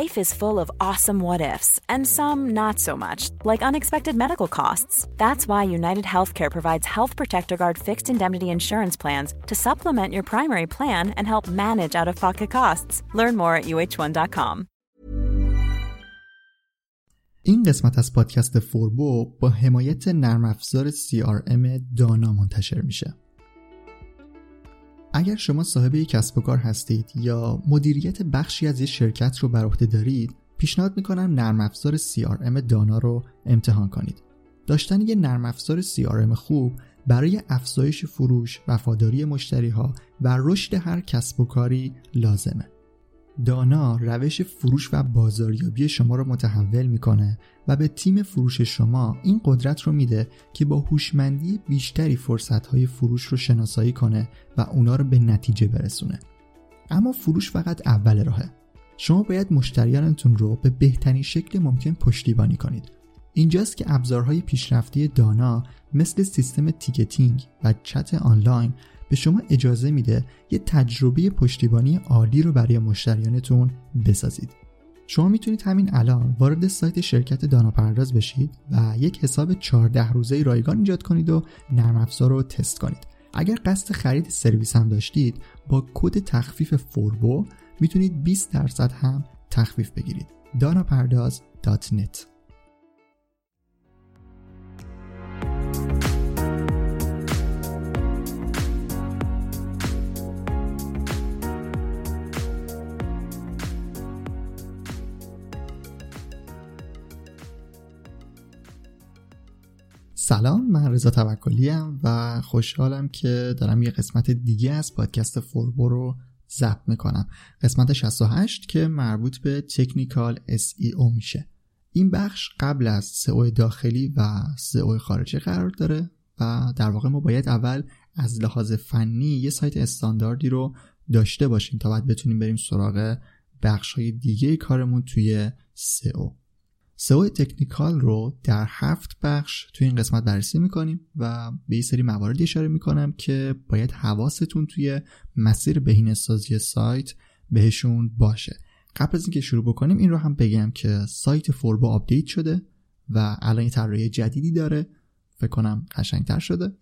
Life is full of awesome what-ifs, and some not so much, like unexpected medical costs. That's why United Healthcare provides Health Protector Guard Fixed Indemnity Insurance Plans to supplement your primary plan and help manage out-of-pocket costs. Learn more at UH1.com. این قسمت از پادکست فوربو با حمایت نرم افزار CRM دانا منتشر میشه. اگر شما صاحب یک کسب و کار هستید یا مدیریت بخشی از یک شرکت رو بر عهده دارید، پیشنهاد میکنم نرم افزار CRM دانا رو امتحان کنید. داشتن یک نرم افزار CRM خوب برای افزایش فروش، وفاداری مشتری‌ها و رشد هر کسب و کاری لازمه. دانا روش فروش و بازاریابی شما رو متحول میکنه و به تیم فروش شما این قدرت رو میده که با هوشمندی بیشتری فرصت‌های فروش رو شناسایی کنه و اونا رو به نتیجه برسونه. اما فروش فقط اول راهه. شما باید مشتریانتون رو به بهترین شکل ممکن پشتیبانی کنید. اینجاست که ابزارهای پیشرفتی دانا مثل سیستم تیکتینگ و چت آنلاین به شما اجازه میده یه تجربه پشتیبانی عالی رو برای مشتریانتون بسازید. شما میتونید همین الان وارد سایت شرکت داناپرداز بشید و یک حساب 14 روزه رایگان ایجاد کنید و نرم افزار رو تست کنید. اگر قصد خرید سرویس هم داشتید، با کد تخفیف فوربو میتونید 20% هم تخفیف بگیرید. danapardaz.net. سلام، من رضا توکلی ام و خوشحالم که دارم یه قسمت دیگه از پادکست فوربو رو ضبط میکنم. قسمت 68 که مربوط به تکنیکال SEO میشه. این بخش قبل از سئو داخلی و سئو خارجی قرار داره و در واقع ما باید اول از لحاظ فنی یه سایت استانداردی رو داشته باشیم تا بعد بتونیم بریم سراغ بخش‌های دیگه کارمون توی سئو. سئو تکنیکال رو در 7 بخش توی این قسمت بررسی میکنیم و به یه سری موارد اشاره میکنم که باید حواستون توی مسیر بهینه‌سازی سایت بهشون باشه. قبل از اینکه شروع بکنیم این رو هم بگم که سایت فوربو آپدیت شده و الان یه طراحی جدیدی داره، فکر کنم قشنگتر شده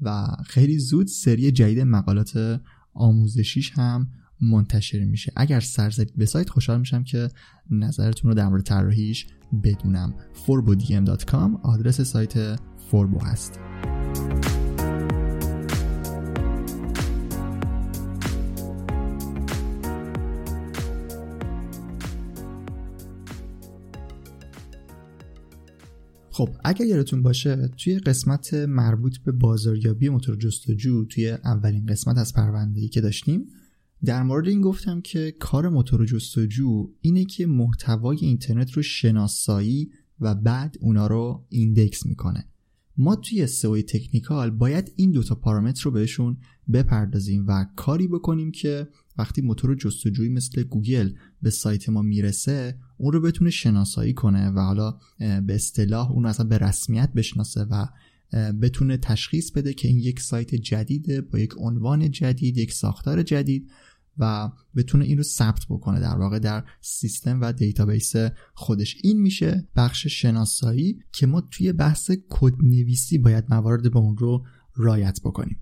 و خیلی زود سری جدید مقالات آموزشیش هم منتشر میشه. اگر سر زدید به سایت خوشحال میشم که نظرتون رو در مورد طراحیش بدونم. furbodm.com آدرس سایت فوربو هست. خب اگر یادتون باشه توی قسمت مربوط به بازاریابی موتور جستجو توی اولین قسمت از پرونده‌ای که داشتیم در مورد این گفتم که کار موتور جستجو اینه که محتوای اینترنت رو شناسایی و بعد اونا رو ایندکس میکنه. ما توی سئو تکنیکال باید این دوتا پارامتر رو بهشون بپردازیم و کاری بکنیم که وقتی موتور جستجویی مثل گوگل به سایت ما میرسه اون رو بتونه شناسایی کنه و حالا به اصطلاح اون رو اصلا به رسمیت بشناسه و بتونه تشخیص بده که این یک سایت جدیده با یک عنوان جدید، یک ساختار جدید و بتونه این رو ثبت بکنه در واقع در سیستم و دیتابیس خودش. این میشه بخش شناسایی که ما توی بحث کدنویسی باید موارد به اون رو رعایت بکنیم.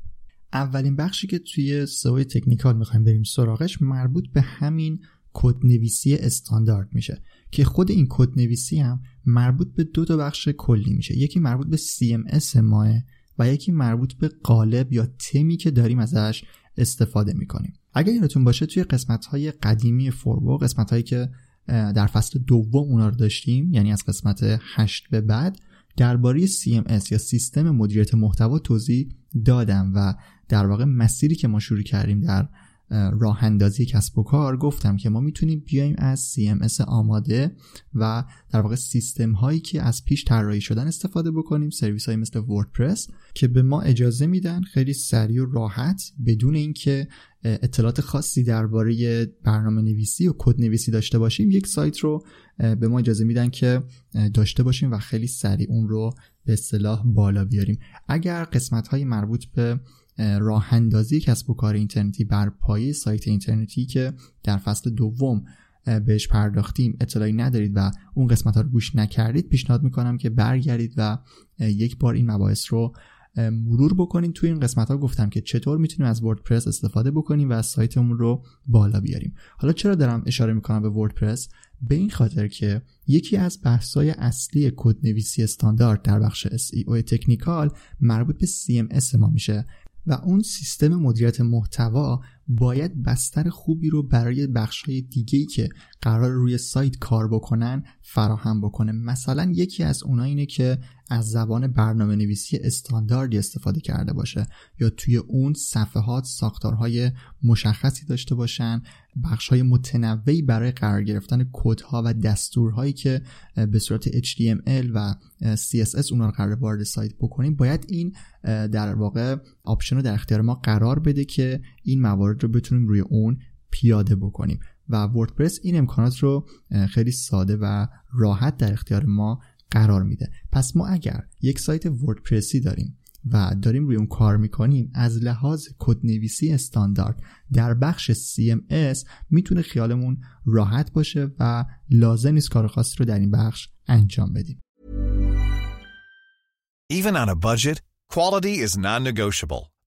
اولین بخشی که توی سئو تکنیکال میخوایم بریم سراغش مربوط به همین کدنویسی استاندارد میشه که خود این کدنویسی هم مربوط به دو تا بخش کلی میشه، یکی مربوط به CMS ماه و یکی مربوط به قالب یا تمی که داریم ازش استفاده میکنیم. اگر یادتون باشه توی قسمت‌های قدیمی فوربو، قسمت‌هایی که در فصل دوم اونا رو داشتیم، یعنی از قسمت 8 به بعد، درباره CMS یا سیستم مدیریت محتوا توضیح دادم و در واقع مسیری که ما شروع کردیم در راه اندازی کسب و کار گفتم که ما میتونیم بیایم از CMS آماده و در واقع سیستم هایی که از پیش طراحی شدن استفاده بکنیم، سرویس هایی مثل وردپرس که به ما اجازه میدن خیلی سریع و راحت بدون اینکه اطلاعات خاصی درباره برنامه نویسی و کد نویسی داشته باشیم یک سایت رو به ما اجازه میدن که داشته باشیم و خیلی سریع اون رو به اصطلاح بالا بیاریم. اگر قسمت های مربوط به راه اندازی کسب و کار اینترنتی بر پایه سایت اینترنتی که در فصل دوم بهش پرداختیم اطلاعی ندارید و اون قسمت ها رو گوش نکردید، پیشنهاد میکنم که برگردید و یک بار این مباحث رو مرور بکنید. توی این قسمت ها گفتم که چطور میتونیم از وردپرس استفاده بکنیم و از سایتمون رو بالا بیاریم. حالا چرا دارم اشاره میکنم به وردپرس؟ به این خاطر که یکی از بحث‌های اصلی کدنویسی استاندارد در بخش SEO تکنیکال مربوط به CMS ما میشه و اون سیستم مدیریت محتوا باید بستر خوبی رو برای بخش‌های دیگه‌ای که قرار روی سایت کار بکنن فراهم بکنه. مثلا یکی از اونها اینه که از زبان برنامه‌نویسی استانداردی استفاده کرده باشه یا توی اون صفحات ساختارهای مشخصی داشته باشن، بخش‌های متنوعی برای قرار گرفتن کدها و دستورهایی که به صورت HTML و CSS اونها رو قرار وارد سایت بکنیم. باید این در واقع آپشن رو در اختیار ما قرار بده که این موارد رو بتونیم روی اون پیاده بکنیم و وردپرس این امکانات رو خیلی ساده و راحت در اختیار ما قرار میده. پس ما اگر یک سایت وردپرسی داریم و داریم روی اون کار میکنیم، از لحاظ کدنویسی استاندارد در بخش CMS میتونه خیالمون راحت باشه و لازم نیست کار خاصی رو در این بخش انجام بدیم. Even on a budget, quality is non-negotiable.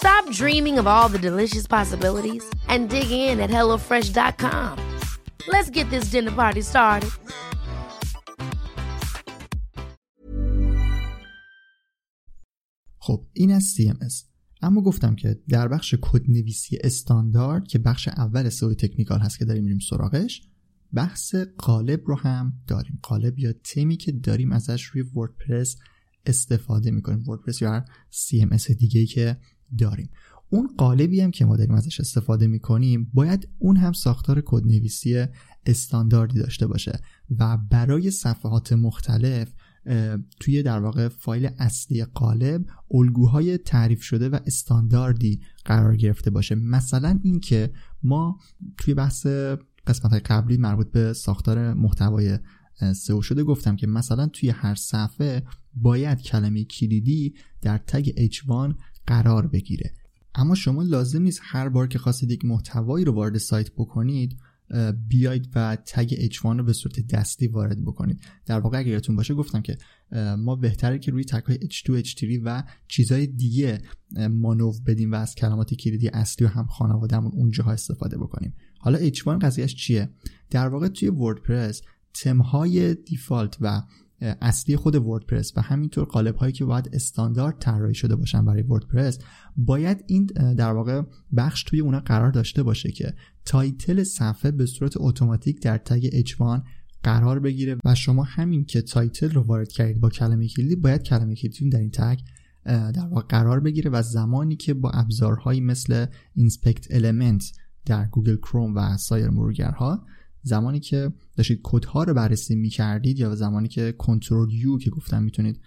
Stop dreaming of all the delicious possibilities and dig in at HelloFresh.com. Let's get this dinner party started. خب این از CMS. اما گفتم که در بخش کدنویسی استاندارد که بخش اول سئو تکنیکال هست که داریم میریم سراغش، بحث قالب رو هم داریم. قالب یا تمی که داریم ازش روی وردپرس استفاده میکنیم، وردپرس یا هر CMS دیگه‌ای که داریم. اون قالبی هم که ما داریم ازش استفاده میکنیم باید اون هم ساختار کدنویسی استانداردی داشته باشه و برای صفحات مختلف توی در واقع فایل اصلی قالب الگوهای تعریف شده و استانداردی قرار گرفته باشه. مثلا این که ما توی بحث قسمت‌های قبلی مربوط به ساختار محتوای سئو شده گفتم که مثلا توی هر صفحه باید کلمه کلیدی در تگ H1 قرار بگیره، اما شما لازم نیست هر بار که خواستید یک محتوایی رو وارد سایت بکنید بیاید و تگ H1 رو به صورت دستی وارد بکنید. در واقع اگر یادتون باشه گفتم که ما بهتره که روی تگ‌های H2, H3 و چیزهای دیگه مانور بدیم و از کلمات کلیدی اصلی و هم خانواده‌مون اونجاها استفاده بکنیم. حالا H1 قضیهش چیه؟ در واقع توی وردپرس تم‌های دیفالت و اصلی خود وردپرس و همینطور قالب‌هایی که باید استاندارد طراحی شده باشن برای وردپرس، باید این در واقع بخش توی اونا قرار داشته باشه که تایتل صفحه به صورت اتوماتیک در تگ H1 قرار بگیره و شما همین که تایتل رو وارد کردید با کلمه کلیدی، باید کلمه کلیدی در این تگ در واقع قرار بگیره و زمانی که با ابزارهایی مثل inspect element در گوگل کروم و سایر مرورگرها زمانی که داشتید کدها رو بررسی می‌کردید یا زمانی که کنترل یو که گفتم میتونید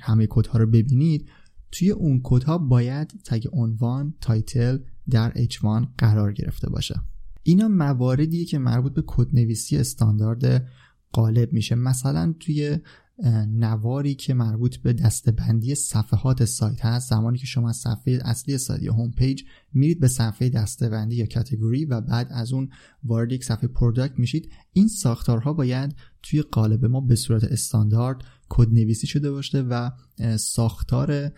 همه کدها رو ببینید، توی اون کدها باید تگ عنوان، تایتل در H1 قرار گرفته باشه. اینا مواردیه که مربوط به کدنویسی استاندارد قالب میشه. مثلا توی نواری که مربوط به دسته‌بندی صفحات سایت هست، زمانی که شما از صفحه اصلی سایت یا هوم پیج میرید به صفحه دسته‌بندی یا کاتگوری و بعد از اون وارد یک صفحه پروداکت میشید، این ساختارها باید توی قالب ما به صورت استاندارد کدنویسی شده باشه و ساختار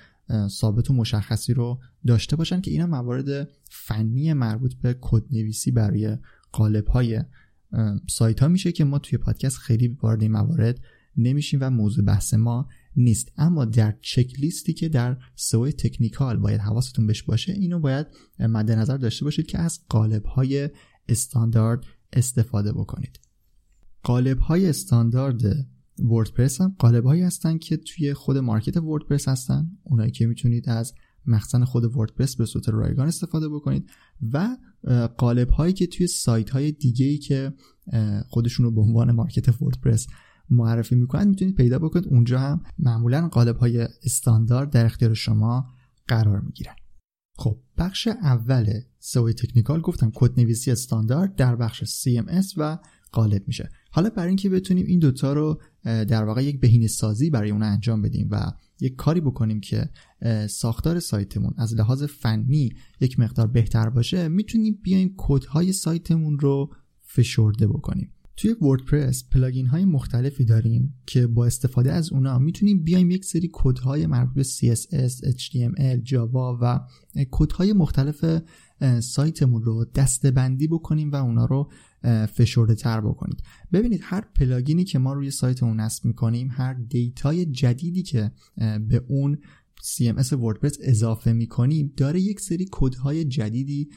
ثابت و مشخصی رو داشته باشن که اینا موارد فنی مربوط به کدنویسی برای قالب‌های سایت‌ها میشه که ما توی پادکست خیلی وارد این موارد نمیشیم و موضوع بحث ما نیست. اما در چک لیستی که در سئو تکنیکال باید حواستون بهش باشه، اینو باید مد نظر داشته باشید که از قالب‌های استاندارد استفاده بکنید. قالب‌های استاندارد وردپرس هم قالب‌هایی هستن که توی خود مارکت وردپرس هستن، اونایی که میتونید از مخزن خود وردپرس به صورت رایگان استفاده بکنید، و قالب‌هایی که توی سایت‌های دیگه‌ای که خودشون رو به عنوان مارکت وردپرس معرفی میکنن میتونید پیدا بکنید. اونجا هم معمولاً قالب‌های استاندارد در اختیار شما قرار میگیرن. خب بخش اول سئو تکنیکال گفتم کدنویسی استاندارد در بخش CMS و قالب میشه. حالا برای اینکه بتونیم این دوتا رو در واقع یک بهینه سازی برای اون انجام بدیم و یک کاری بکنیم که ساختار سایتمون از لحاظ فنی یک مقدار بهتر باشه، میتونیم بیایم کدهای سایتمون رو فشرده بکنیم. توی وردپرس پلاگین های مختلفی داریم که با استفاده از اونا میتونیم بیایم یک سری کدهای مربوط به CSS، HTML، جاوا و کدهای مختلف سایتمون رو دسته‌بندی بکنیم و اونا رو فشرده تر بکنید. ببینید هر پلاگینی که ما روی سایتمون نصب میکنیم، هر دیتای جدیدی که به اون CMS وردپرس اضافه میکنیم، داره یک سری کدهای جدیدی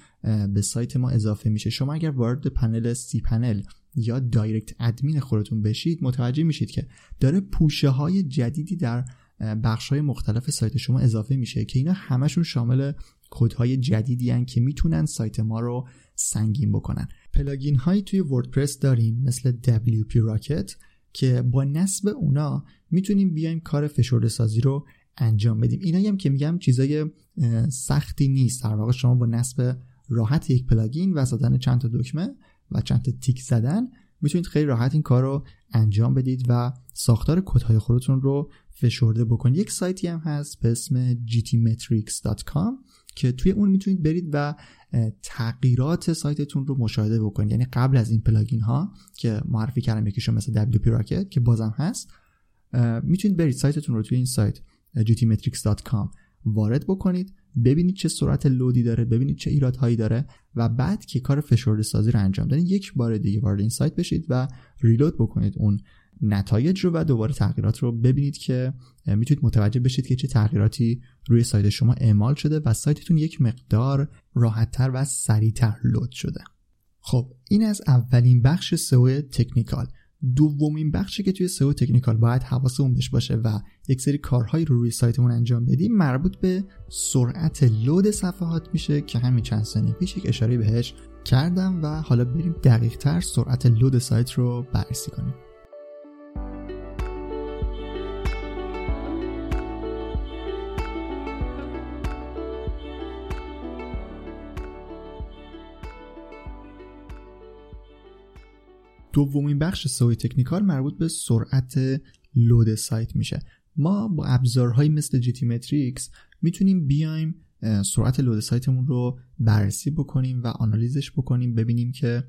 به سایت ما اضافه میشه. شما اگر وارد پنل سی پنل یا دایرکت ادمین خودتون بشید، متوجه میشید که داره پوشه های جدیدی در بخش های مختلف سایت شما اضافه میشه که اینا همشون شامل کدهای جدیدی هستن که میتونن سایت ما رو سنگین بکنن. پلاگین هایی توی وردپرس داریم مثل WP Rocket که با نصب اونا میتونیم بیایم کار فشرده سازی رو انجام بدیم. اینایی هم که میگم چیزای سختی نیست، در واقع شما با نصب راحت یک پلاگین و زدن چند تا دکمه و چند تا تیک زدن میتونید خیلی راحت این کار رو انجام بدید و ساختار کدهای خودتون رو فشرده بکنید. یک سایتی هم هست به اسم gtmetrix.com که توی اون میتونید برید و تغییرات سایتتون رو مشاهده بکنید. یعنی قبل از این پلاگین ها که معرفی کردم، یکیشون مثل WP Rocket که بازم هست، میتونید برید سایتتون رو توی این سایت gtmetrix.com وارد بکنید، ببینید چه سرعت لودی داره، ببینید چه ایرادهایی داره و بعد که کار فشرده سازی رو انجام دادین، یک بار دیگه وارد این سایت بشید و ریلود بکنید اون نتایج رو و دوباره تغییرات رو ببینید که میتونید متوجه بشید که چه تغییراتی روی سایت شما اعمال شده و سایتتون یک مقدار راحت‌تر و سریع‌تر لود شده. خب این از اولین بخش سئو تکنیکال. دومین بخشی که توی سئو تکنیکال باید حواسمون بهش باشه و یک سری کارهایی رو روی سایتمون انجام بدیم مربوط به سرعت لود صفحات میشه که همین چند ثانیه پیش یک اشاره بهش کردم و حالا بریم دقیق‌تر سرعت لود سایت رو بررسی کنیم. دومین بخش سئو تکنیکال مربوط به سرعت لود سایت میشه. ما با ابزارهایی مثل gtmetrix میتونیم بیایم سرعت لود سایتمون رو بررسی بکنیم و آنالیزش بکنیم، ببینیم که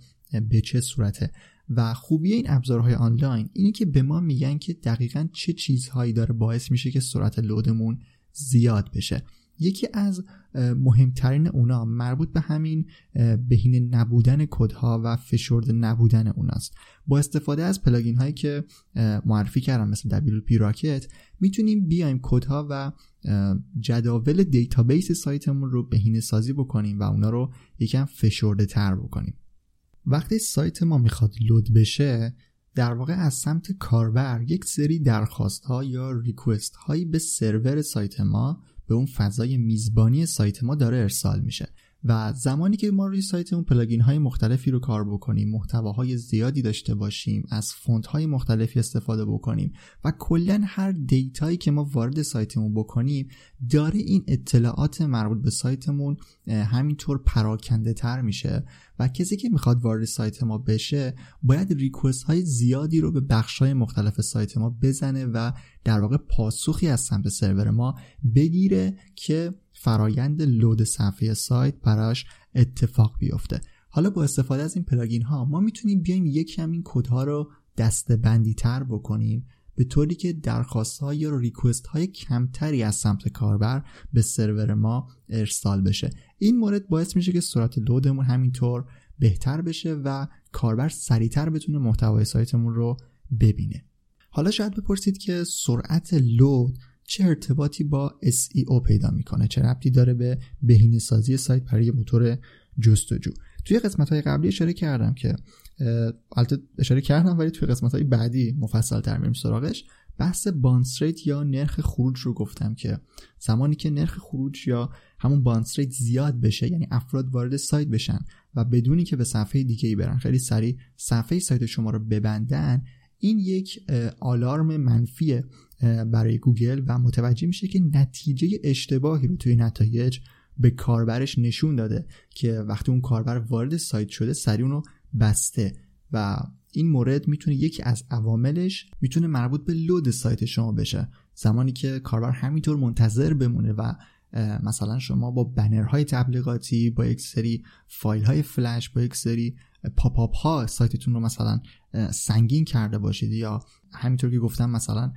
به چه صورته. و خوبی این ابزارهای آنلاین اینه که به ما میگن که دقیقاً چه چیزهایی داره باعث میشه که سرعت لودمون زیاد بشه. یکی از مهمترین اونا مربوط به همین بهینه نبودن کدها و فشرده نبودن اوناست. با استفاده از پلاگین هایی که معرفی کردم مثل WP Rocket میتونیم بیایم کدها و جداول دیتابیس سایتمون رو بهینه سازی بکنیم و اونا رو یکم فشرده تر بکنیم. وقتی سایت ما میخواد لود بشه، در واقع از سمت کاربر یک سری درخواست ها یا ریکوست هایی به سرور سایت ما، به اون فضای میزبانی سایت ما داره ارسال میشه و زمانی که ما روی سایتمون پلاگین های مختلفی رو کار بکنیم، محتواهای زیادی داشته باشیم، از فونت های مختلفی استفاده بکنیم و کلا هر دیتایی که ما وارد سایتمون بکنیم، داره این اطلاعات مربوط به سایتمون همینطور پراکنده تر میشه و کسی که میخواد وارد سایت ما بشه باید ریکوست های زیادی رو به بخش های مختلف سایت ما بزنه و در واقع پاسخی از سمت سرور ما بگیره که فرایند لود صفحه سایت براش اتفاق بیفته. حالا با استفاده از این پلاگین ها ما میتونیم بیایم یکم این کد ها رو دسته‌بندی تر بکنیم به طوری که درخواست ها یا ریکوست های کمتری از سمت کاربر به سرور ما ارسال بشه. این مورد باعث میشه که سرعت لودمون همینطور بهتر بشه و کاربر سریعتر بتونه محتوای سایتمون رو ببینه. حالا شاید بپرسید که سرعت لود چه ارتباطی با SEO پیدا میکنه؟ چه ربطی داره به بهینه‌سازی سایت برای موتور جستجو؟ توی قسمت‌های قبلی اشاره کردم ولی توی قسمت‌های بعدی مفصل‌تر میریم سراغش. بحث بانس ریت یا نرخ خروج رو گفتم که زمانی که نرخ خروج یا همون بانس ریت زیاد بشه، یعنی افراد وارد سایت بشن و بدونی که به صفحه دیگه‌ای برن، خیلی سریع صفحه سایت شما رو ببندن، این یک آلارم منفیه برای گوگل و متوجه میشه که نتیجه اشتباهی رو توی نتایج به کاربرش نشون داده که وقتی اون کاربر وارد سایت شده سریع اونو بسته و این مورد میتونه یکی از عواملش میتونه مربوط به لود سایت شما بشه. زمانی که کاربر همینطور منتظر بمونه و مثلا شما با بنرهای تبلیغاتی، با یک سری فایل‌های فلش، با یک سری پاپ ها سایتتون رو مثلا سنگین کرده باشید یا همینطور که گفتم مثلا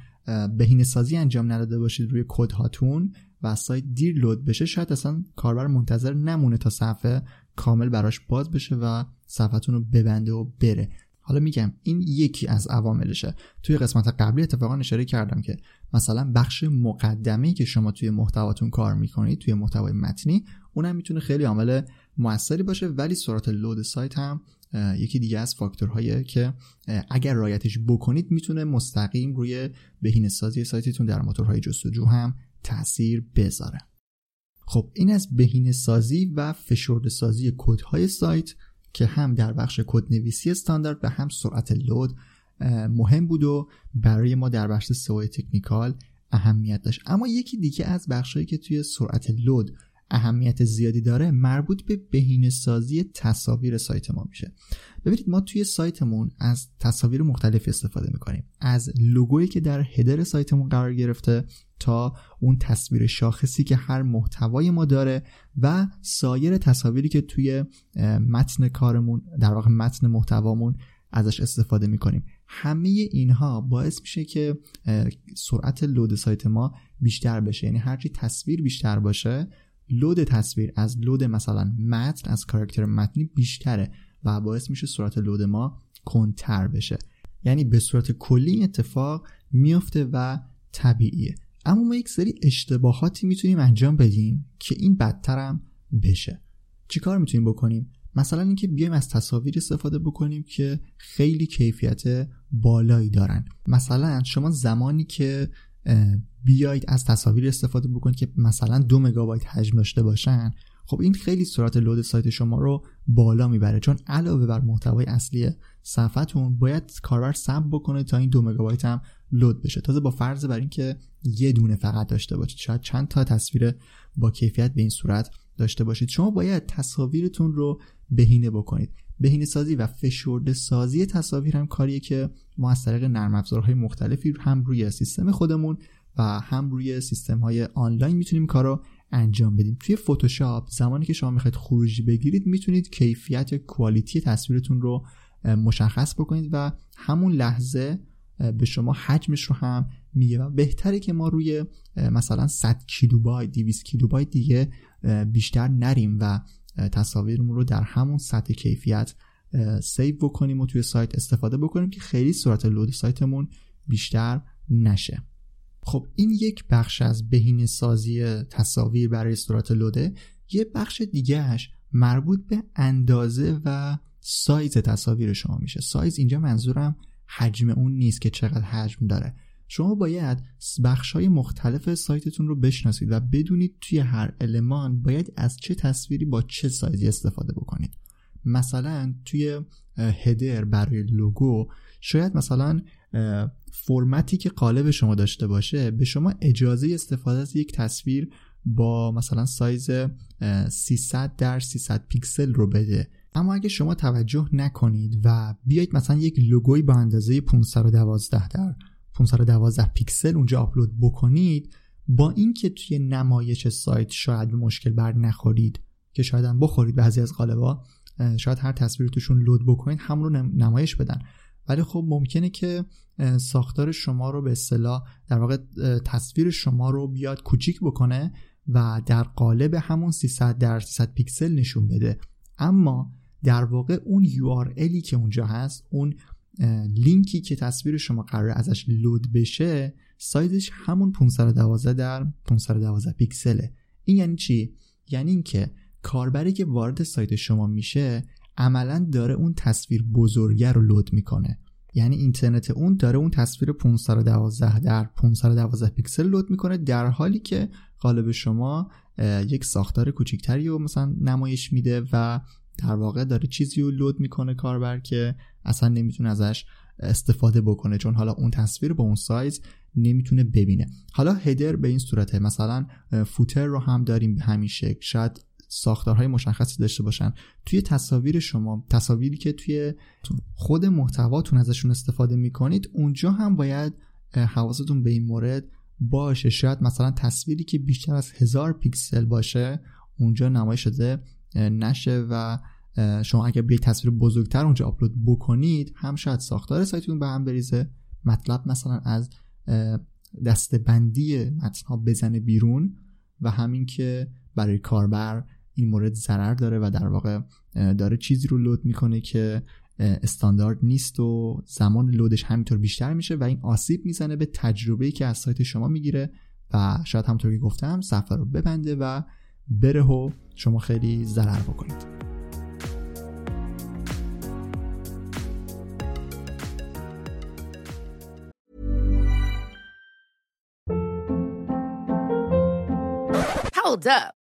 بهینه‌سازی انجام نداده باشید روی کد هاتون و سایت دیر لود بشه، شاید اصلا کاربر منتظر نمونه تا صفحه کامل براش باز بشه و صفحتون رو ببنده و بره. حالا میگم این یکی از عواملشه. توی قسمت قبلی اتفاقا اشاره کردم که مثلا بخش مقدمه‌ای که شما توی محتواتون کار میکنید، توی محتوای متنی، اونم میتونه خیلی عامل موثری باشه. ولی سرعت لود سایت هم یکی دیگه از فاکتورهاییه که اگر رعایتش بکنید میتونه مستقیم روی بهینه‌سازی سایتتون در موتورهای جستجو هم تأثیر بذاره. خب این از بهینه‌سازی و فشرده‌سازی کدهای سایت که هم در بخش کدنویسی استاندارد و هم سرعت لود مهم بود و برای ما در بخش سئو تکنیکال اهمیت داشت. اما یکی دیگه از بخشایی که توی سرعت لود اهمیت زیادی داره مربوط به بهینه‌سازی تصاویر سایت ما میشه. ببینید ما توی سایتمون از تصاویر مختلفی استفاده میکنیم، از لوگویی که در هدر سایتمون قرار گرفته تا اون تصویر شاخصی که هر محتوای ما داره و سایر تصاویری که توی متن کارمون، در واقع متن محتوامون ازش استفاده میکنیم. همه اینها باعث میشه که سرعت لود سایت ما بیشتر بشه، یعنی هرچی تصویر بیشتر باشه لود تصویر از لود مثلا متن، از کاراکتر متنی بیشتره و باعث میشه سرعت لود ما کندتر بشه. یعنی به صورت کلی اتفاق میفته و طبیعیه. اما ما یک سری اشتباهاتی میتونیم انجام بدیم که این بدترم بشه. چی کار میتونیم بکنیم؟ مثلا اینکه بیایم از تصاویر استفاده بکنیم که خیلی کیفیت بالایی دارن. مثلا شما زمانی که بیایید از تصاویر استفاده بکنید که مثلا 2 مگابایت حجم داشته باشن، خب این خیلی سرعت لود سایت شما رو بالا میبره، چون علاوه بر محتوای اصلی صفحتون باید کاربر صبر بکنه تا این 2 مگابایت هم لود بشه، تازه با فرض بر این که یه دونه فقط داشته باشید، شاید چند تا تصویر با کیفیت به این صورت داشته باشید. شما باید تصاویرتون رو بهینه بکنید. بهینه سازی و فشرده سازی تصاویر هم کاریه که ما از طریق نرم افزارهای مختلفی هم روی سیستم خودمون و هم روی سیستم‌های آنلاین میتونیم کارو انجام بدیم. توی فتوشاپ زمانی که شما میخواید خروجی بگیرید میتونید کیفیت، کوالیتی تصویرتون رو مشخص بکنید و همون لحظه به شما حجمش رو هم میگه و بهتره که ما روی مثلا 100 کیلوبایت، 200 کیلوبایت دیگه بیشتر نریم و تصاویرمون رو در همون سطح کیفیت سیو بکنیم و توی سایت استفاده بکنیم که خیلی سرعت لود سایتمون بیشتر نشه. خب این یک بخش از بهینه‌سازی تصاویر برای سرعت لوده. یه بخش دیگهش مربوط به اندازه و سایز تصاویر شما میشه. سایز اینجا منظورم حجم اون نیست که چقدر حجم داره. شما باید بخش‌های مختلف سایتتون رو بشناسید و بدونید توی هر المان باید از چه تصویری با چه سایزی استفاده بکنید. مثلا توی هدر برای لوگو شاید مثلا فرمتی که قالب شما داشته باشه به شما اجازه استفاده از یک تصویر با مثلا سایز 300x300 پیکسل رو بده، اما اگه شما توجه نکنید و بیایید مثلا یک لوگوی با اندازه 512x512 پیکسل اونجا آپلود بکنید، با اینکه توی نمایش سایت شاید به مشکل بر نخورید که شاید هم بخورید، بعضی از قالب‌ها شاید هر تصویر توشون لود بکنید هم رو نمایش بدن، ولی خب ممکنه که ساختار شما رو به اصطلاح در واقع تصویر شما رو بیاد کوچیک بکنه و در قالب همون 300x300 پیکسل نشون بده، اما در واقع اون URLی که اونجا هست، اون لینکی که تصویر شما قراره ازش لود بشه، سایزش همون 512x512 پیکسله. این یعنی چی؟ یعنی این که کاربری که وارد سایت شما میشه عملاً داره اون تصویر بزرگه رو لود میکنه، یعنی اینترنت اون داره اون تصویر 512x512 پیکسل لود میکنه، در حالی که قالب شما یک ساختار کوچکتری رو مثلا نمایش میده و در واقع داره چیزی رو لود میکنه کاربر که اصلا نمیتونه ازش استفاده بکنه، چون حالا اون تصویر با اون سایز نمیتونه ببینه. حالا هدر به این صورته، مثلا فوتر رو هم داریم به همین شکل، شاید ساختارهای مشخصی داشته باشن. توی تصاویر شما، تصاویری که توی خود محتواتون ازشون استفاده میکنید، اونجا هم باید حواستون به این مورد باشه. شاید مثلا تصویری که بیشتر از 1000 پیکسل باشه اونجا نمایش شده نشه و شما اگر بیاید تصویر بزرگتر اونجا آپلود بکنید، هم شاید ساختار سایتتون به هم بریزه، مطلب مثلا از دسته‌بندی متن‌ها بزنه بیرون، و همین که برای کاربر این مورد ضرر داره و در واقع داره چیزی رو لود میکنه که استاندارد نیست و زمان لودش همینطور بیشتر میشه و این آسیب میزنه به تجربه‌ای که از سایت شما میگیره و شاید همونطور که گفتم صفحه رو ببنده و بره و شما خیلی ضرر بکنید. Hold up.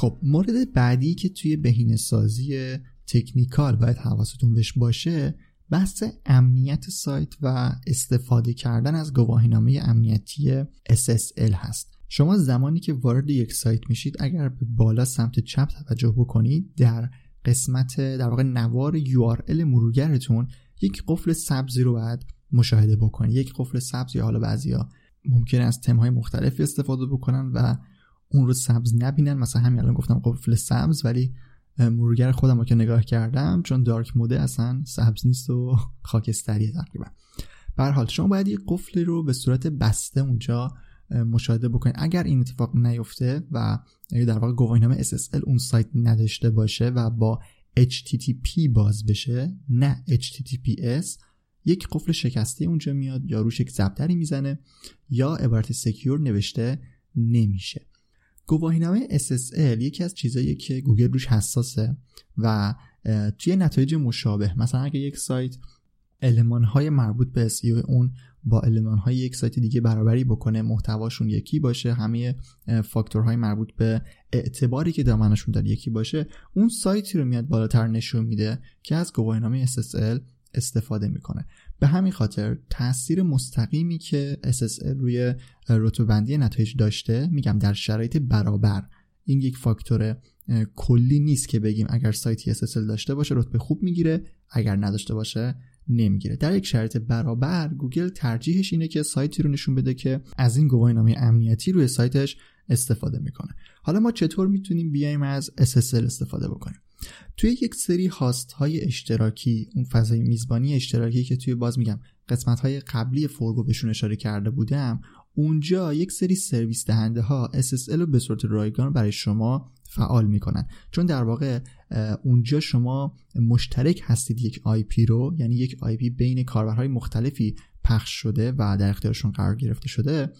خب مورد بعدی که توی بهینه‌سازی تکنیکال باید حواستون بهش باشه، بحث امنیت سایت و استفاده کردن از گواهینامه امنیتی SSL هست. شما زمانی که وارد یک سایت میشید، اگر به بالا سمت چپ توجه بکنید، در قسمت در واقع نوار URL مرورگرتون یک قفل سبزی رو باید مشاهده بکنید. یک قفل سبزی، حالا بعضیا ممکنه از تم‌های مختلفی استفاده بکنن و اون رو سبز نبینن، مثلا همین الان گفتم قفل سبز، ولی مرورگر خودم رو که نگاه کردم چون دارک موده اصلا سبز نیست و خاکستریه تقریبا. به هر حال شما باید یه قفل رو به صورت بسته اونجا مشاهده بکنید. اگر این اتفاق نیفته و در واقع گواهینامه SSL اون سایت نداشته باشه و با HTTP باز بشه نه HTTPS، یک قفل شکسته اونجا میاد یا روش یک ضربدری میزنه یا عبارت سکیور نوشته نمیشه. گواهینامه SSL یکی از چیزاییه که گوگل روش حساسه و توی نتایج مشابه، مثلا اگه یک سایت المان‌های مربوط به SEO اون با المان‌های یک سایت دیگه برابری بکنه، محتواشون یکی باشه، همه فاکتورهای مربوط به اعتباری که دامنشون داره یکی باشه، اون سایتی رو میاد بالاتر نشون میده که از گواهینامه SSL استفاده میکنه. به همین خاطر تاثیر مستقیمی که SSL روی رتبه‌بندی نتایج داشته، میگم در شرایط برابر، این یک فاکتور کلی نیست که بگیم اگر سایتی SSL داشته باشه رتبه خوب میگیره، اگر نداشته باشه نمیگیره. در یک شرایط برابر گوگل ترجیحش اینه که سایتی رو نشون بده که از این گواهینامه امنیتی روی سایتش استفاده میکنه. حالا ما چطور میتونیم بیایم از SSL استفاده بکنیم؟ توی یک سری هاست های اشتراکی، اون فضای میزبانی اشتراکی که توی باز میگم قسمت های قبلی فوربو بهشون اشاره کرده بودم، اونجا یک سری سرویس دهنده ها SSL رو به صورت رایگان برای شما فعال میکنن، چون در واقع اونجا شما مشترک هستید یک IP رو، یعنی یک IP بین کاربرهای مختلفی پخش شده و در اختیارشون قرار گرفته شده،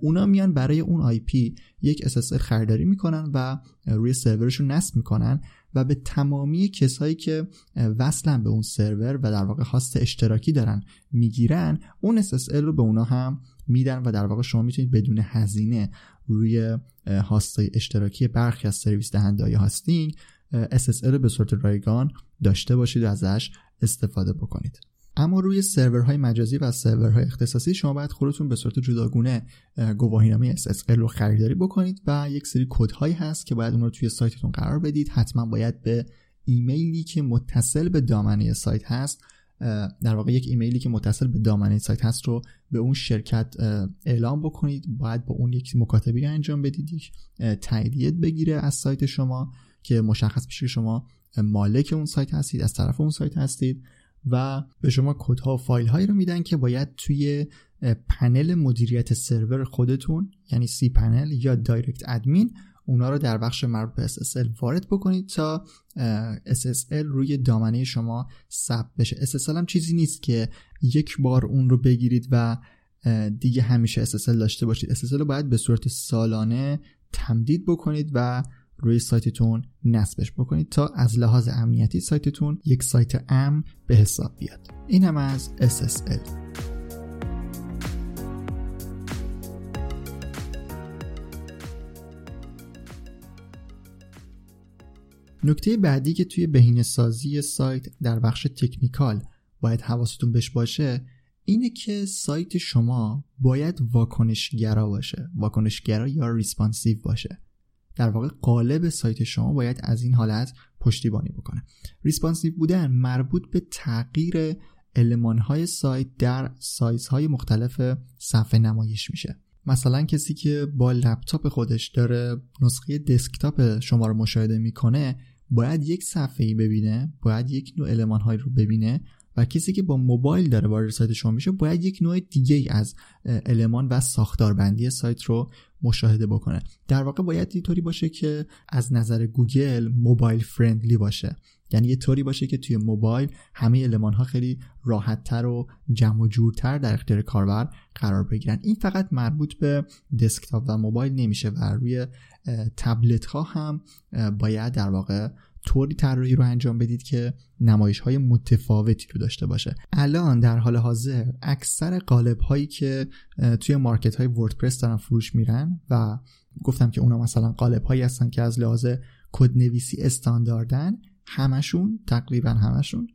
اونا میان برای اون IP یک SSL خریداری میکنن و روی سرورشون نصب میکنن و به تمامی کسایی که وصلن به اون سرور و در واقع هاست اشتراکی دارن میگیرن، اون SSL رو به اونا هم میدن و در واقع شما میتونید بدون هزینه روی هاست‌های اشتراکی برخی از سرویس دهنده‌های هاستینگ SSL رو به صورت رایگان داشته باشید و ازش استفاده بکنید. اما روی سرورهای مجازی و سرورهای اختصاصی شما باید خودتون به صورت جداگونه گواهینامه SSL رو خریداری بکنید و یک سری کدهایی هست که باید اون رو توی سایتتون قرار بدید. حتما باید به ایمیلی که متصل به دامنه سایت هست، در واقع یک ایمیلی که متصل به دامنه سایت هست رو به اون شرکت اعلام بکنید. باید با اون یک مکاتبه انجام بدید، یک تاییدیه بگیره از سایت شما که مشخص بشه شما مالک اون سایت هستید، از طرف اون سایت هستید و به شما کدها و فایل هایی رو میدن که باید توی پنل مدیریت سرور خودتون، یعنی سی پنل یا دایرکت ادمین، اونا رو در بخش مربوط به SSL وارد بکنید تا SSL روی دامنه شما ثبت بشه. SSL هم چیزی نیست که یک بار اون رو بگیرید و دیگه همیشه SSL داشته باشید. SSL رو باید به صورت سالانه تمدید بکنید و روی سایتتون نصبش بکنید تا از لحاظ امنیتی سایتتون یک سایت امن به حساب بیاد. این هم از SSL. نکته بعدی که توی بهینه‌سازی سایت در بخش تکنیکال باید حواستون بهش باشه اینه که سایت شما باید واکنشگرا باشه، واکنشگرا یا ریسپانسیو باشه. در واقع قالب سایت شما باید از این حالت پشتیبانی بکنه. ریسپانسیو بودن مربوط به تغییر المان‌های سایت در سایزهای مختلف صفحه نمایش میشه. مثلا کسی که با لپتاپ خودش داره نسخه دسکتاپ شما رو مشاهده میکنه، باید یک صفحه‌ای ببینه، باید یک نوع المان‌هایی رو ببینه و کسی که با موبایل داره وارد سایت شما میشه باید یک نوع دیگه‌ای از المان و ساختاربندی سایت رو مشاهده بکنه. در واقع باید اینطوری باشه که از نظر گوگل موبایل فرندلی باشه، یعنی یه طوری باشه که توی موبایل همه المان‌ها خیلی راحت‌تر و جمع و جورتر در اختیار کاربر قرار بگیرن. این فقط مربوط به دسکتاپ و موبایل نمیشه و روی تبلت‌ها هم باید در واقع طوری طراحی رو انجام بدید که نمایش‌های متفاوتی رو داشته باشه. الان در حال حاضر اکثر قالب‌هایی که توی مارکت‌های وردپرس دارن فروش میرن و گفتم که اونا مثلا قالب‌هایی هستن که از لحاظ کدنویسی استانداردن، همشون تقریبا همشون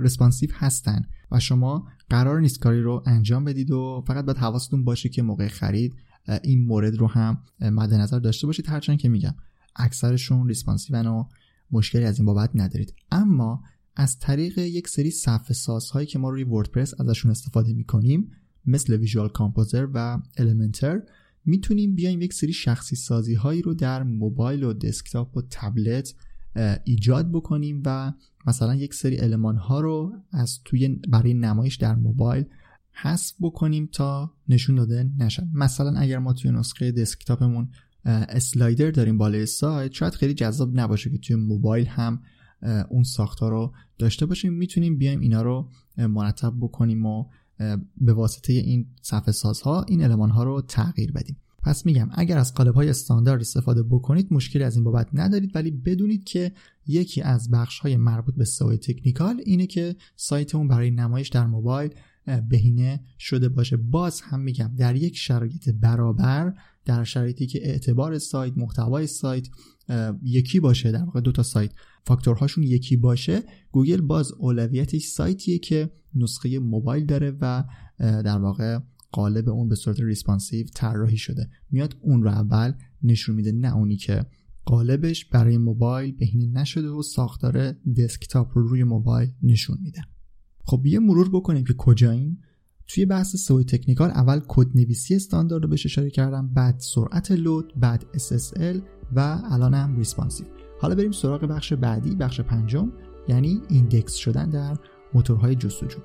ریسپانسیو هستن و شما قرار نیست کاری رو انجام بدید و فقط باید حواستون باشه که موقع خرید این مورد رو هم مد نظر داشته باشید، هرچند که میگم اکثرشون ریسپانسیون و مشکلی از این بابت ندارید. اما از طریق یک سری صفحه سازهایی که ما روی وردپرس ازشون استفاده میکنیم، مثل ویژوال کامپوزر و المنتر، میتونیم بیایم یک سری شخصی سازی هایی رو در موبایل و دسکتاپ و تبلت ایجاد بکنیم و مثلا یک سری المان ها رو از توی برای نمایش در موبایل حذف بکنیم تا نشون داده نشن. مثلا اگر ما توی نسخه دسکتاپمون اسلایدر داریم بالای سایت، شاید خیلی جذاب نباشه که توی موبایل هم اون ساختار رو داشته باشیم. میتونیم بیایم اینا رو مرتب بکنیم و به واسطه این صفحه سازها این المان ها رو تغییر بدیم. پس میگم اگر از قالب‌های استاندارد استفاده بکنید مشکلی از این بابت ندارید، ولی بدونید که یکی از بخش‌های مربوط به سئو تکنیکال اینه که سایتمون برای نمایش در موبایل بهینه شده باشه. باز هم میگم در یک شرایط برابر، در شرایطی که اعتبار سایت، محتوای سایت یکی باشه، در واقع دو تا سایت فاکتورهاشون یکی باشه، گوگل باز اولویتش سایتیه که نسخه موبایل داره و در واقع قالب اون به صورت ریسپانسیو طراحی شده، میاد اون رو اول نشون میده، نه اونی که قالبش برای موبایل بهینه نشده و ساختار دسکتاپ رو روی موبایل نشون میده. خب یه مرور بکنیم که کجاییم. توی بحث سئو تکنیکال اول کدنویسی استاندارد رو بهش اشاره کردم، بعد سرعت لود، بعد SSL و الان هم ریسپانسیو. حالا بریم سراغ بخش بعدی، بخش پنجم، یعنی ایندکس شدن در موتورهای جستجو.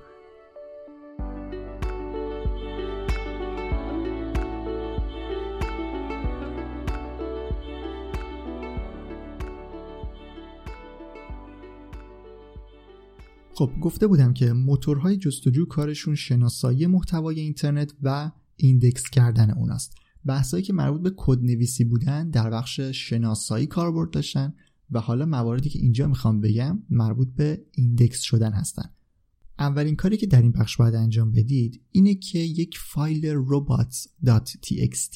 خب گفته بودم که موتورهای جستجو کارشون شناسایی محتوای اینترنت و ایندکس کردن اوناست. بحثایی که مربوط به کدنویسی بودن در بخش شناسایی کاربرد داشتن و حالا مواردی که اینجا میخوام بگم مربوط به ایندکس شدن هستن. اولین کاری که در این بخش باید انجام بدید اینه که یک فایل robots.txt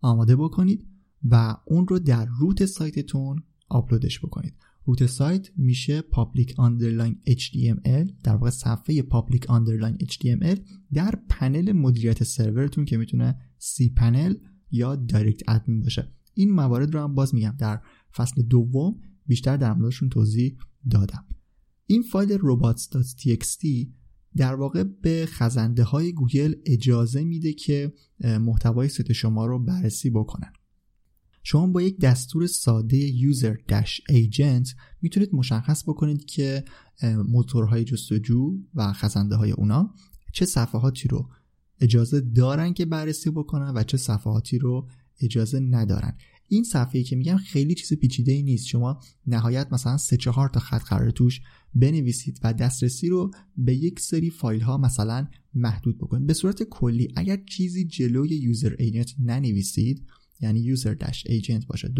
آماده بکنید و اون رو در روت سایتتون آپلودش بکنید. روت سایت میشه public_html، در واقع صفحه public_html در پنل مدیریت سرورتون که میتونه cPanel یا دایرکت ادمین باشه. این موارد رو هم باز میگم در فصل دوم بیشتر در موردشون توضیح دادم. این فایل robots.txt در واقع به خزنده های گوگل اجازه میده که محتوای سایت شما رو بررسی بکنن. شما با یک دستور ساده user-agent میتونید مشخص بکنید که موتورهای جستجو و خزنده های اونا چه صفحاتی رو اجازه دارن که بررسی بکنن و چه صفحاتی رو اجازه ندارن. این صفحه‌ای که میگم خیلی چیز پیچیده‌ای نیست، شما نهایت مثلا 3-4 تا خط قراره توش بنویسید و دسترسی رو به یک سری فایل ها مثلا محدود بکنید. به صورت کلی اگر چیزی جلوی user-agent ننویسید، یعنی user-agent باشه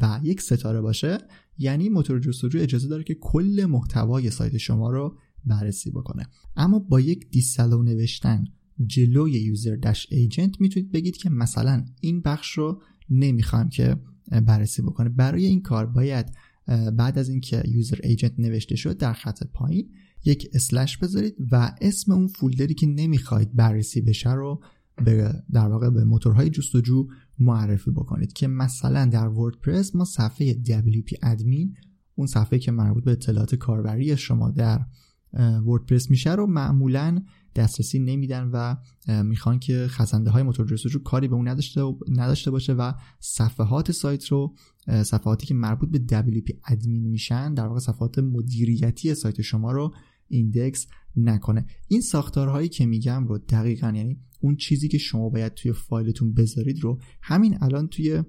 و یک ستاره باشه، یعنی موتور جستجو اجازه داره که کل محتوای سایت شما رو بررسی بکنه. اما با یک دیسلو نوشتن جلوی user-agent میتونید بگید که مثلا این بخش رو نمیخوام که بررسی بکنه. برای این کار باید بعد از اینکه user-agent نوشته شد در خط پایین یک اسلش بذارید و اسم اون فولدری که نمیخواید بررسی بشه رو در واقع به موتورهای جستجو معرفی بکنید، که مثلا در وردپرس ما صفحه WP ادمین، اون صفحه که مربوط به اطلاعات کاربری شما در وردپرس میشه رو معمولا دسترسی نمیدن و میخوان که خزنده های موتور جستجو کاری به اون نداشته باشه و صفحات سایت رو، صفحاتی که مربوط به WP ادمین میشن، در واقع صفحات مدیریتی سایت شما رو ایندکس نکنه. این ساختارهایی که میگم رو دقیقاً، یعنی اون چیزی که شما باید توی فایلتون بذارید رو همین الان توی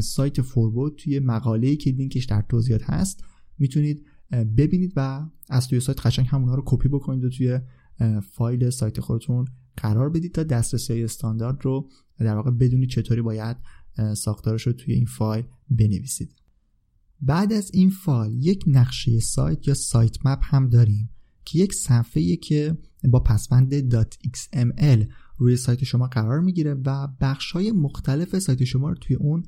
سایت فوربو توی مقاله‌ای که لینکش در توضیحات هست میتونید ببینید و از توی سایت قشنگ همونها رو کپی بکنید و توی فایل سایت خودتون قرار بدید تا دسترسی استاندارد رو در واقع بدونید چطوری باید ساختارش رو توی این فایل بنویسید. بعد از این فایل یک نقشه سایت یا سایت مپ هم داریم که یک صفحه‌ای که با پسوند .xml روی سایت شما قرار میگیره و بخش‌های مختلف سایت شما رو توی اون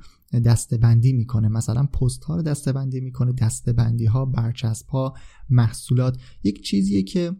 دسته‌بندی میکنه. مثلا پست‌ها رو دسته‌بندی میکنه، دسته‌بندی‌ها، برچسب‌ها، محصولات. یک چیزیه که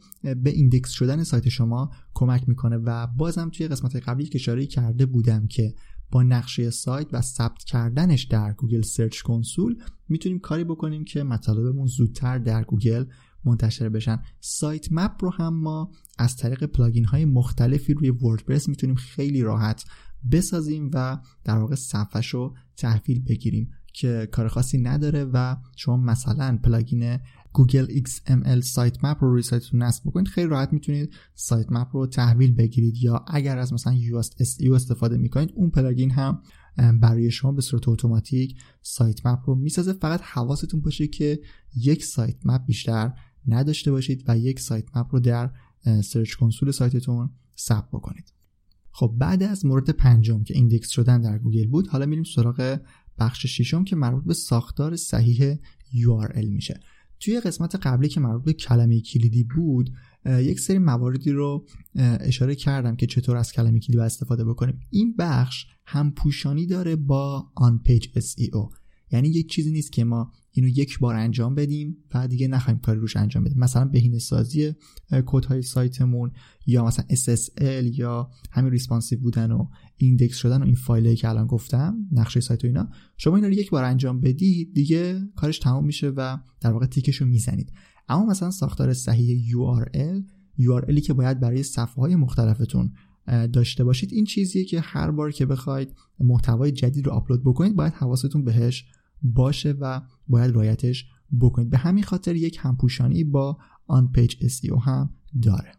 به ایندکس شدن سایت شما کمک میکنه و بازم توی قسمت قبلی اشاره کرده بودم که با نقشه سایت و ثبت کردنش در گوگل سرچ کنسول میتونیم کاری بکنیم که مطالبمون زودتر در گوگل منتشر بشن. سایت مپ رو هم ما از طریق پلاگین های مختلفی روی وردپرس میتونیم خیلی راحت بسازیم و در واقع صفحه شو تحویل بگیریم که کار خاصی نداره و شما مثلا پلاگین گوگل XML سایت مپ رو روی سایتتون نصب بکنید، خیلی راحت میتونید سایت مپ رو تحویل بگیرید، یا اگر از مثلا Yoast SEO استفاده میکنید اون پلاگین هم برای شما به صورت اتوماتیک سایت مپ رو میسازه. فقط حواستون باشه که یک سایت مپ بیشتر نداشته باشید و یک سایت مپ رو در سرچ کنسول سایتتون ثبت بکنید. خب بعد از مورد پنجم که ایندکس شدن در گوگل بود، حالا میریم سراغ بخش ششم که مربوط به ساختار صحیح URL میشه. توی قسمت قبلی که مربوط به کلمه کلیدی بود یک سری مواردی رو اشاره کردم که چطور از کلمه کلیدی استفاده بکنیم. این بخش همپوشانی داره با آن پیج SEO، یعنی یک چیزی نیست که ما اینو یک بار انجام بدیم و دیگه نخوایم کاری روش انجام بدیم، مثلا بهینه‌سازی کدهای سایتمون یا مثلا SSL یا همین ریسپانسیو بودن و ایندکس شدن و این فایلایی که الان گفتم نقشه سایت و اینا، شما اینا رو یک بار انجام بدید دیگه کارش تمام میشه و در واقع تیکشو میزنید. اما مثلا ساختار صحیح URLی که باید برای صفحه‌های مختلفتون داشته باشید، این چیزیه که هر بار که بخواید محتوای جدید رو آپلود بکنید باید حواستون بهش باشه و باید رعایتش بکنید. به همین خاطر یک همپوشانی با آن پیج SEO هم داره.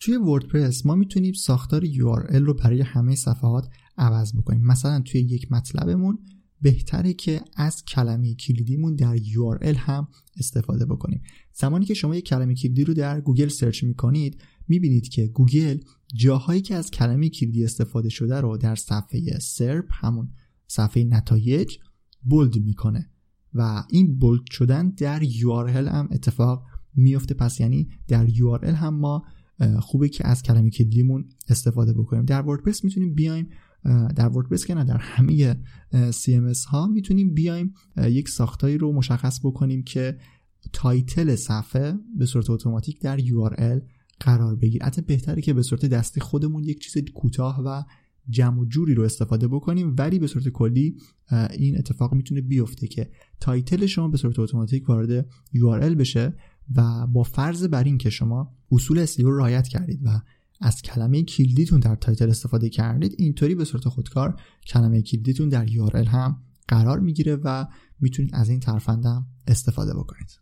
توی وردپرس ما میتونیم ساختار URL رو برای همه صفحات عوض بکنیم. مثلا توی یک مطلبمون بهتره که از کلمه کلیدیمون در URL هم استفاده بکنیم. زمانی که شما یک کلمه کلیدی رو در گوگل سرچ میکنید میبینید که گوگل جاهایی که از کلمه کلیدی استفاده شده رو در صفحه سرپ، همون صفحه نتایج، بولد میکنه و این بولد شدن در URL هم اتفاق میفته. پس یعنی در URL هم ما خوبه که از کلمه کلیدیمون استفاده بکنیم. در وردپرس میتونیم بیایم، در وردپرس که نه، در همه CMS ها میتونیم بیایم یک ساختاری رو مشخص بکنیم که تایتل صفحه به صورت اتوماتیک در URL قرار بگیره. البته بهتره که به صورت دستی خودمون یک چیز کوتاه و جمع و جوری رو استفاده بکنیم، ولی به صورت کلی این اتفاق میتونه بیفته که تایتل شما به صورت اتوماتیک وارد URL بشه و با فرض بر این که شما اصول SEO رو رعایت کردید و از کلمه کلیدیتون در تایتل استفاده کردید، اینطوری به صورت خودکار کلمه کلیدیتون در URL هم قرار میگیره و میتونید از این ترفندم استفاده بکنید.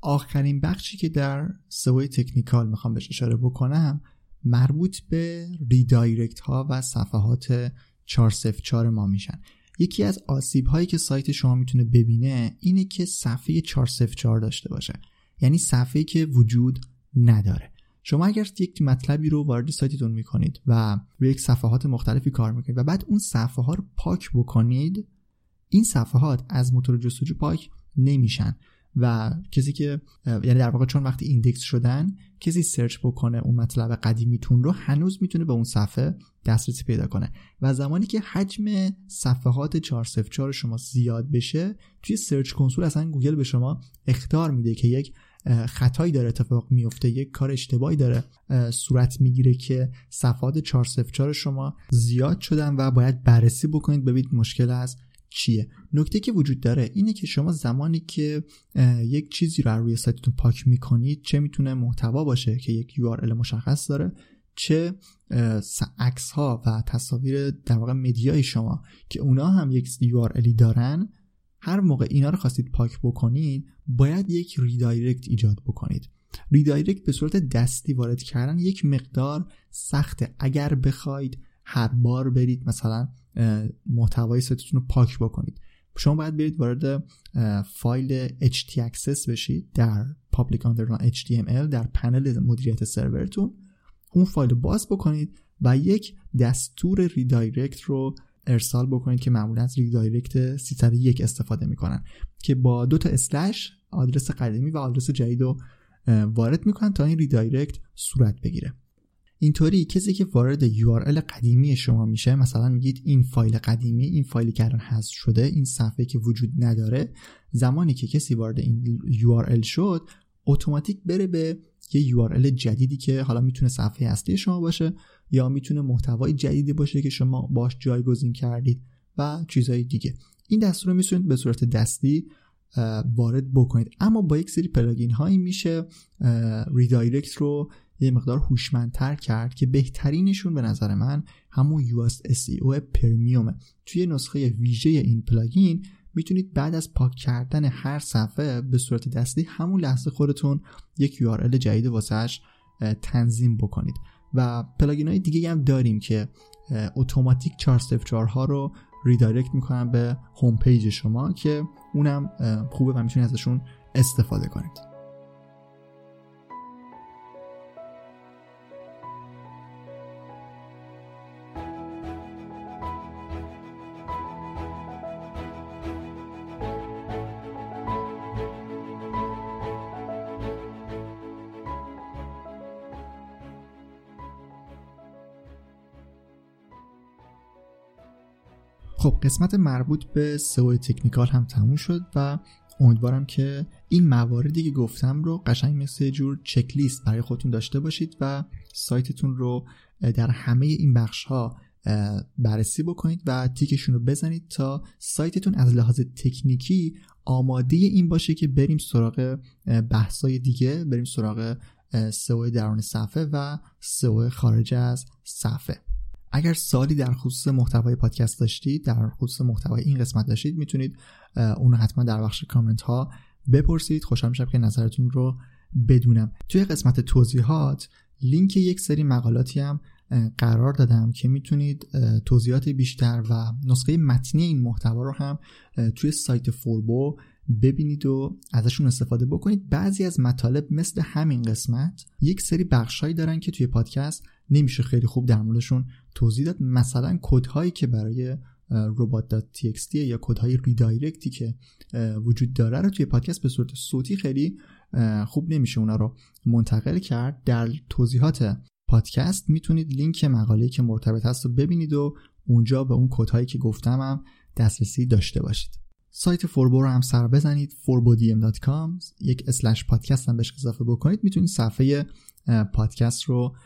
آخرین بخشی که در سئو تکنیکال میخوام بهش اشاره بکنم مربوط به ریدایرکت ها و صفحات 404 ما میشن. یکی از آسیب هایی که سایت شما میتونه ببینه اینه که صفحه 404 داشته باشه، یعنی صفحه‌ای که وجود نداره. شما اگر یک مطلبی رو وارد سایتتون میکنید و روی یک صفحات مختلفی کار میکنید و بعد اون صفحه ها رو پاک بکنید، این صفحات از موتور جستجو پاک نمیشن و کسی که یعنی در واقع چون وقتی ایندکس شدن کسی سرچ بکنه اون مطلب قدیمیتون رو هنوز میتونه به اون صفحه دسترسی پیدا کنه و زمانی که حجم صفحات 404 شما زیاد بشه توی سرچ کنسول اصلا گوگل به شما اخطار میده که یک خطایی داره اتفاق میفته، یک کار اشتباهی داره صورت میگیره که صفحات 404 شما زیاد شدن و باید بررسی بکنید ببینید مشکل از چیه. نکته که وجود داره اینه که شما زمانی که یک چیزی رو روی سایتتون پاک میکنید، چه میتونه محتوا باشه که یک URL مشخص داره، چه عکس ها و تصاویر در واقع مدیای شما که اونا هم یک URLی دارن، هر موقع اینا رو خواستید پاک بکنید باید یک ریدایرکت ایجاد بکنید. ریدایرکت به صورت دستی وارد کردن یک مقدار سخته. اگر بخواید هر بار برید مثلا محتوای سایتتون رو پاک بکنید، شما باید برید وارد فایل htaccess بشید در public_html در پنل مدیریت سرورتون، اون فایل رو باز بکنید و یک دستور ریدایرکت رو ارسال بکنید که معمولا از ریدایرکت 301 استفاده میکنن که با 2 تا اسلش آدرس قدیمی و آدرس جدید رو وارد میکنن تا این ریدایرکت صورت بگیره. اینطوری کسی که وارد URL قدیمی شما میشه، مثلا میگید این فایل قدیمی، این فایلی که الان حذف شده، این صفحه که وجود نداره، زمانی که کسی وارد این URL شد اتوماتیک بره به یه URL جدیدی که حالا میتونه صفحه اصلی شما باشه یا میتونه محتوای جدیدی باشه که شما باش جایگزین کردید و چیزهای دیگه. این دستور رو میتونید به صورت دستی وارد بکنید، اما با یک سری پلاگین هایی میشه ریدایرکت رو یه مقدار هوشمندتر کرد که بهترینشون به نظر من همون Yoast SEO پرمیومه. توی نسخه ویژه این پلاگین میتونید بعد از پاک کردن هر صفحه به صورت دستی همون لحظه خودتون یک URL جدید واسهش تنظیم بکنید و پلاگین های دیگه هم داریم که اتوماتیک 404 ها رو ریدایرکت میکنن به هوم پیج شما که اونم خوبه و میتونید ازشون استفاده کنید. خب قسمت مربوط به سئو تکنیکال هم تموم شد و امیدوارم که این مواردی که گفتم رو قشنگ مثل یه جور چک لیست برای خودتون داشته باشید و سایتتون رو در همه این بخش‌ها بررسی بکنید و تیکشون رو بزنید تا سایتتون از لحاظ تکنیکی آماده این باشه که بریم سراغ بحث‌های دیگه، بریم سراغ سئو درون صفحه و سئو خارج از صفحه. اگر سوالی در خصوص محتوای پادکست داشتید، در خصوص محتوای این قسمت داشتید، میتونید اون رو حتما در بخش کامنت ها بپرسید. خوشحال میشم که نظرتون رو بدونم. توی قسمت توضیحات لینک یک سری مقالاتی هم قرار دادم که میتونید توضیحات بیشتر و نسخه متنی این محتوا رو هم توی سایت فوربو ببینید و ازشون استفاده بکنید. بعضی از مطالب مثل همین قسمت یک سری بخشایی دارن که توی پادکست نمیشه خیلی خوب در موردشون توضیح داد، مثلا کدهایی که برای robot.txt یا کدهای ریدایرکتی که وجود داره رو توی پادکست به صورت صوتی خیلی خوب نمیشه اونا رو منتقل کرد. در توضیحات پادکست میتونید لینک مقاله‌ای که مرتبط هست رو ببینید و اونجا به اون کدهایی که گفتم هم دسترسی داشته باشید. سایت فوربو رو هم سر بزنید، furbodm.com /podcast هم بهش اضافه بکنید، میتونید صفحه پادکست رو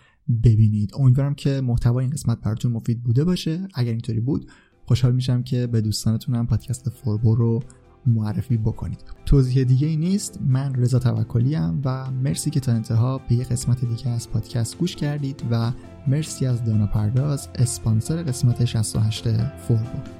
ببینید. امیدوارم که محتوای این قسمت براتون مفید بوده باشه. اگر اینطوری بود خوشحال میشم که به دوستانتون هم پادکست فوربو رو معرفی بکنید. توضیح دیگه ای نیست. من رضا توکلی ام و مرسی که تا انتها به یه قسمت دیگه از پادکست گوش کردید و مرسی از دانا پرداز اسپانسر قسمت 68 فوربو.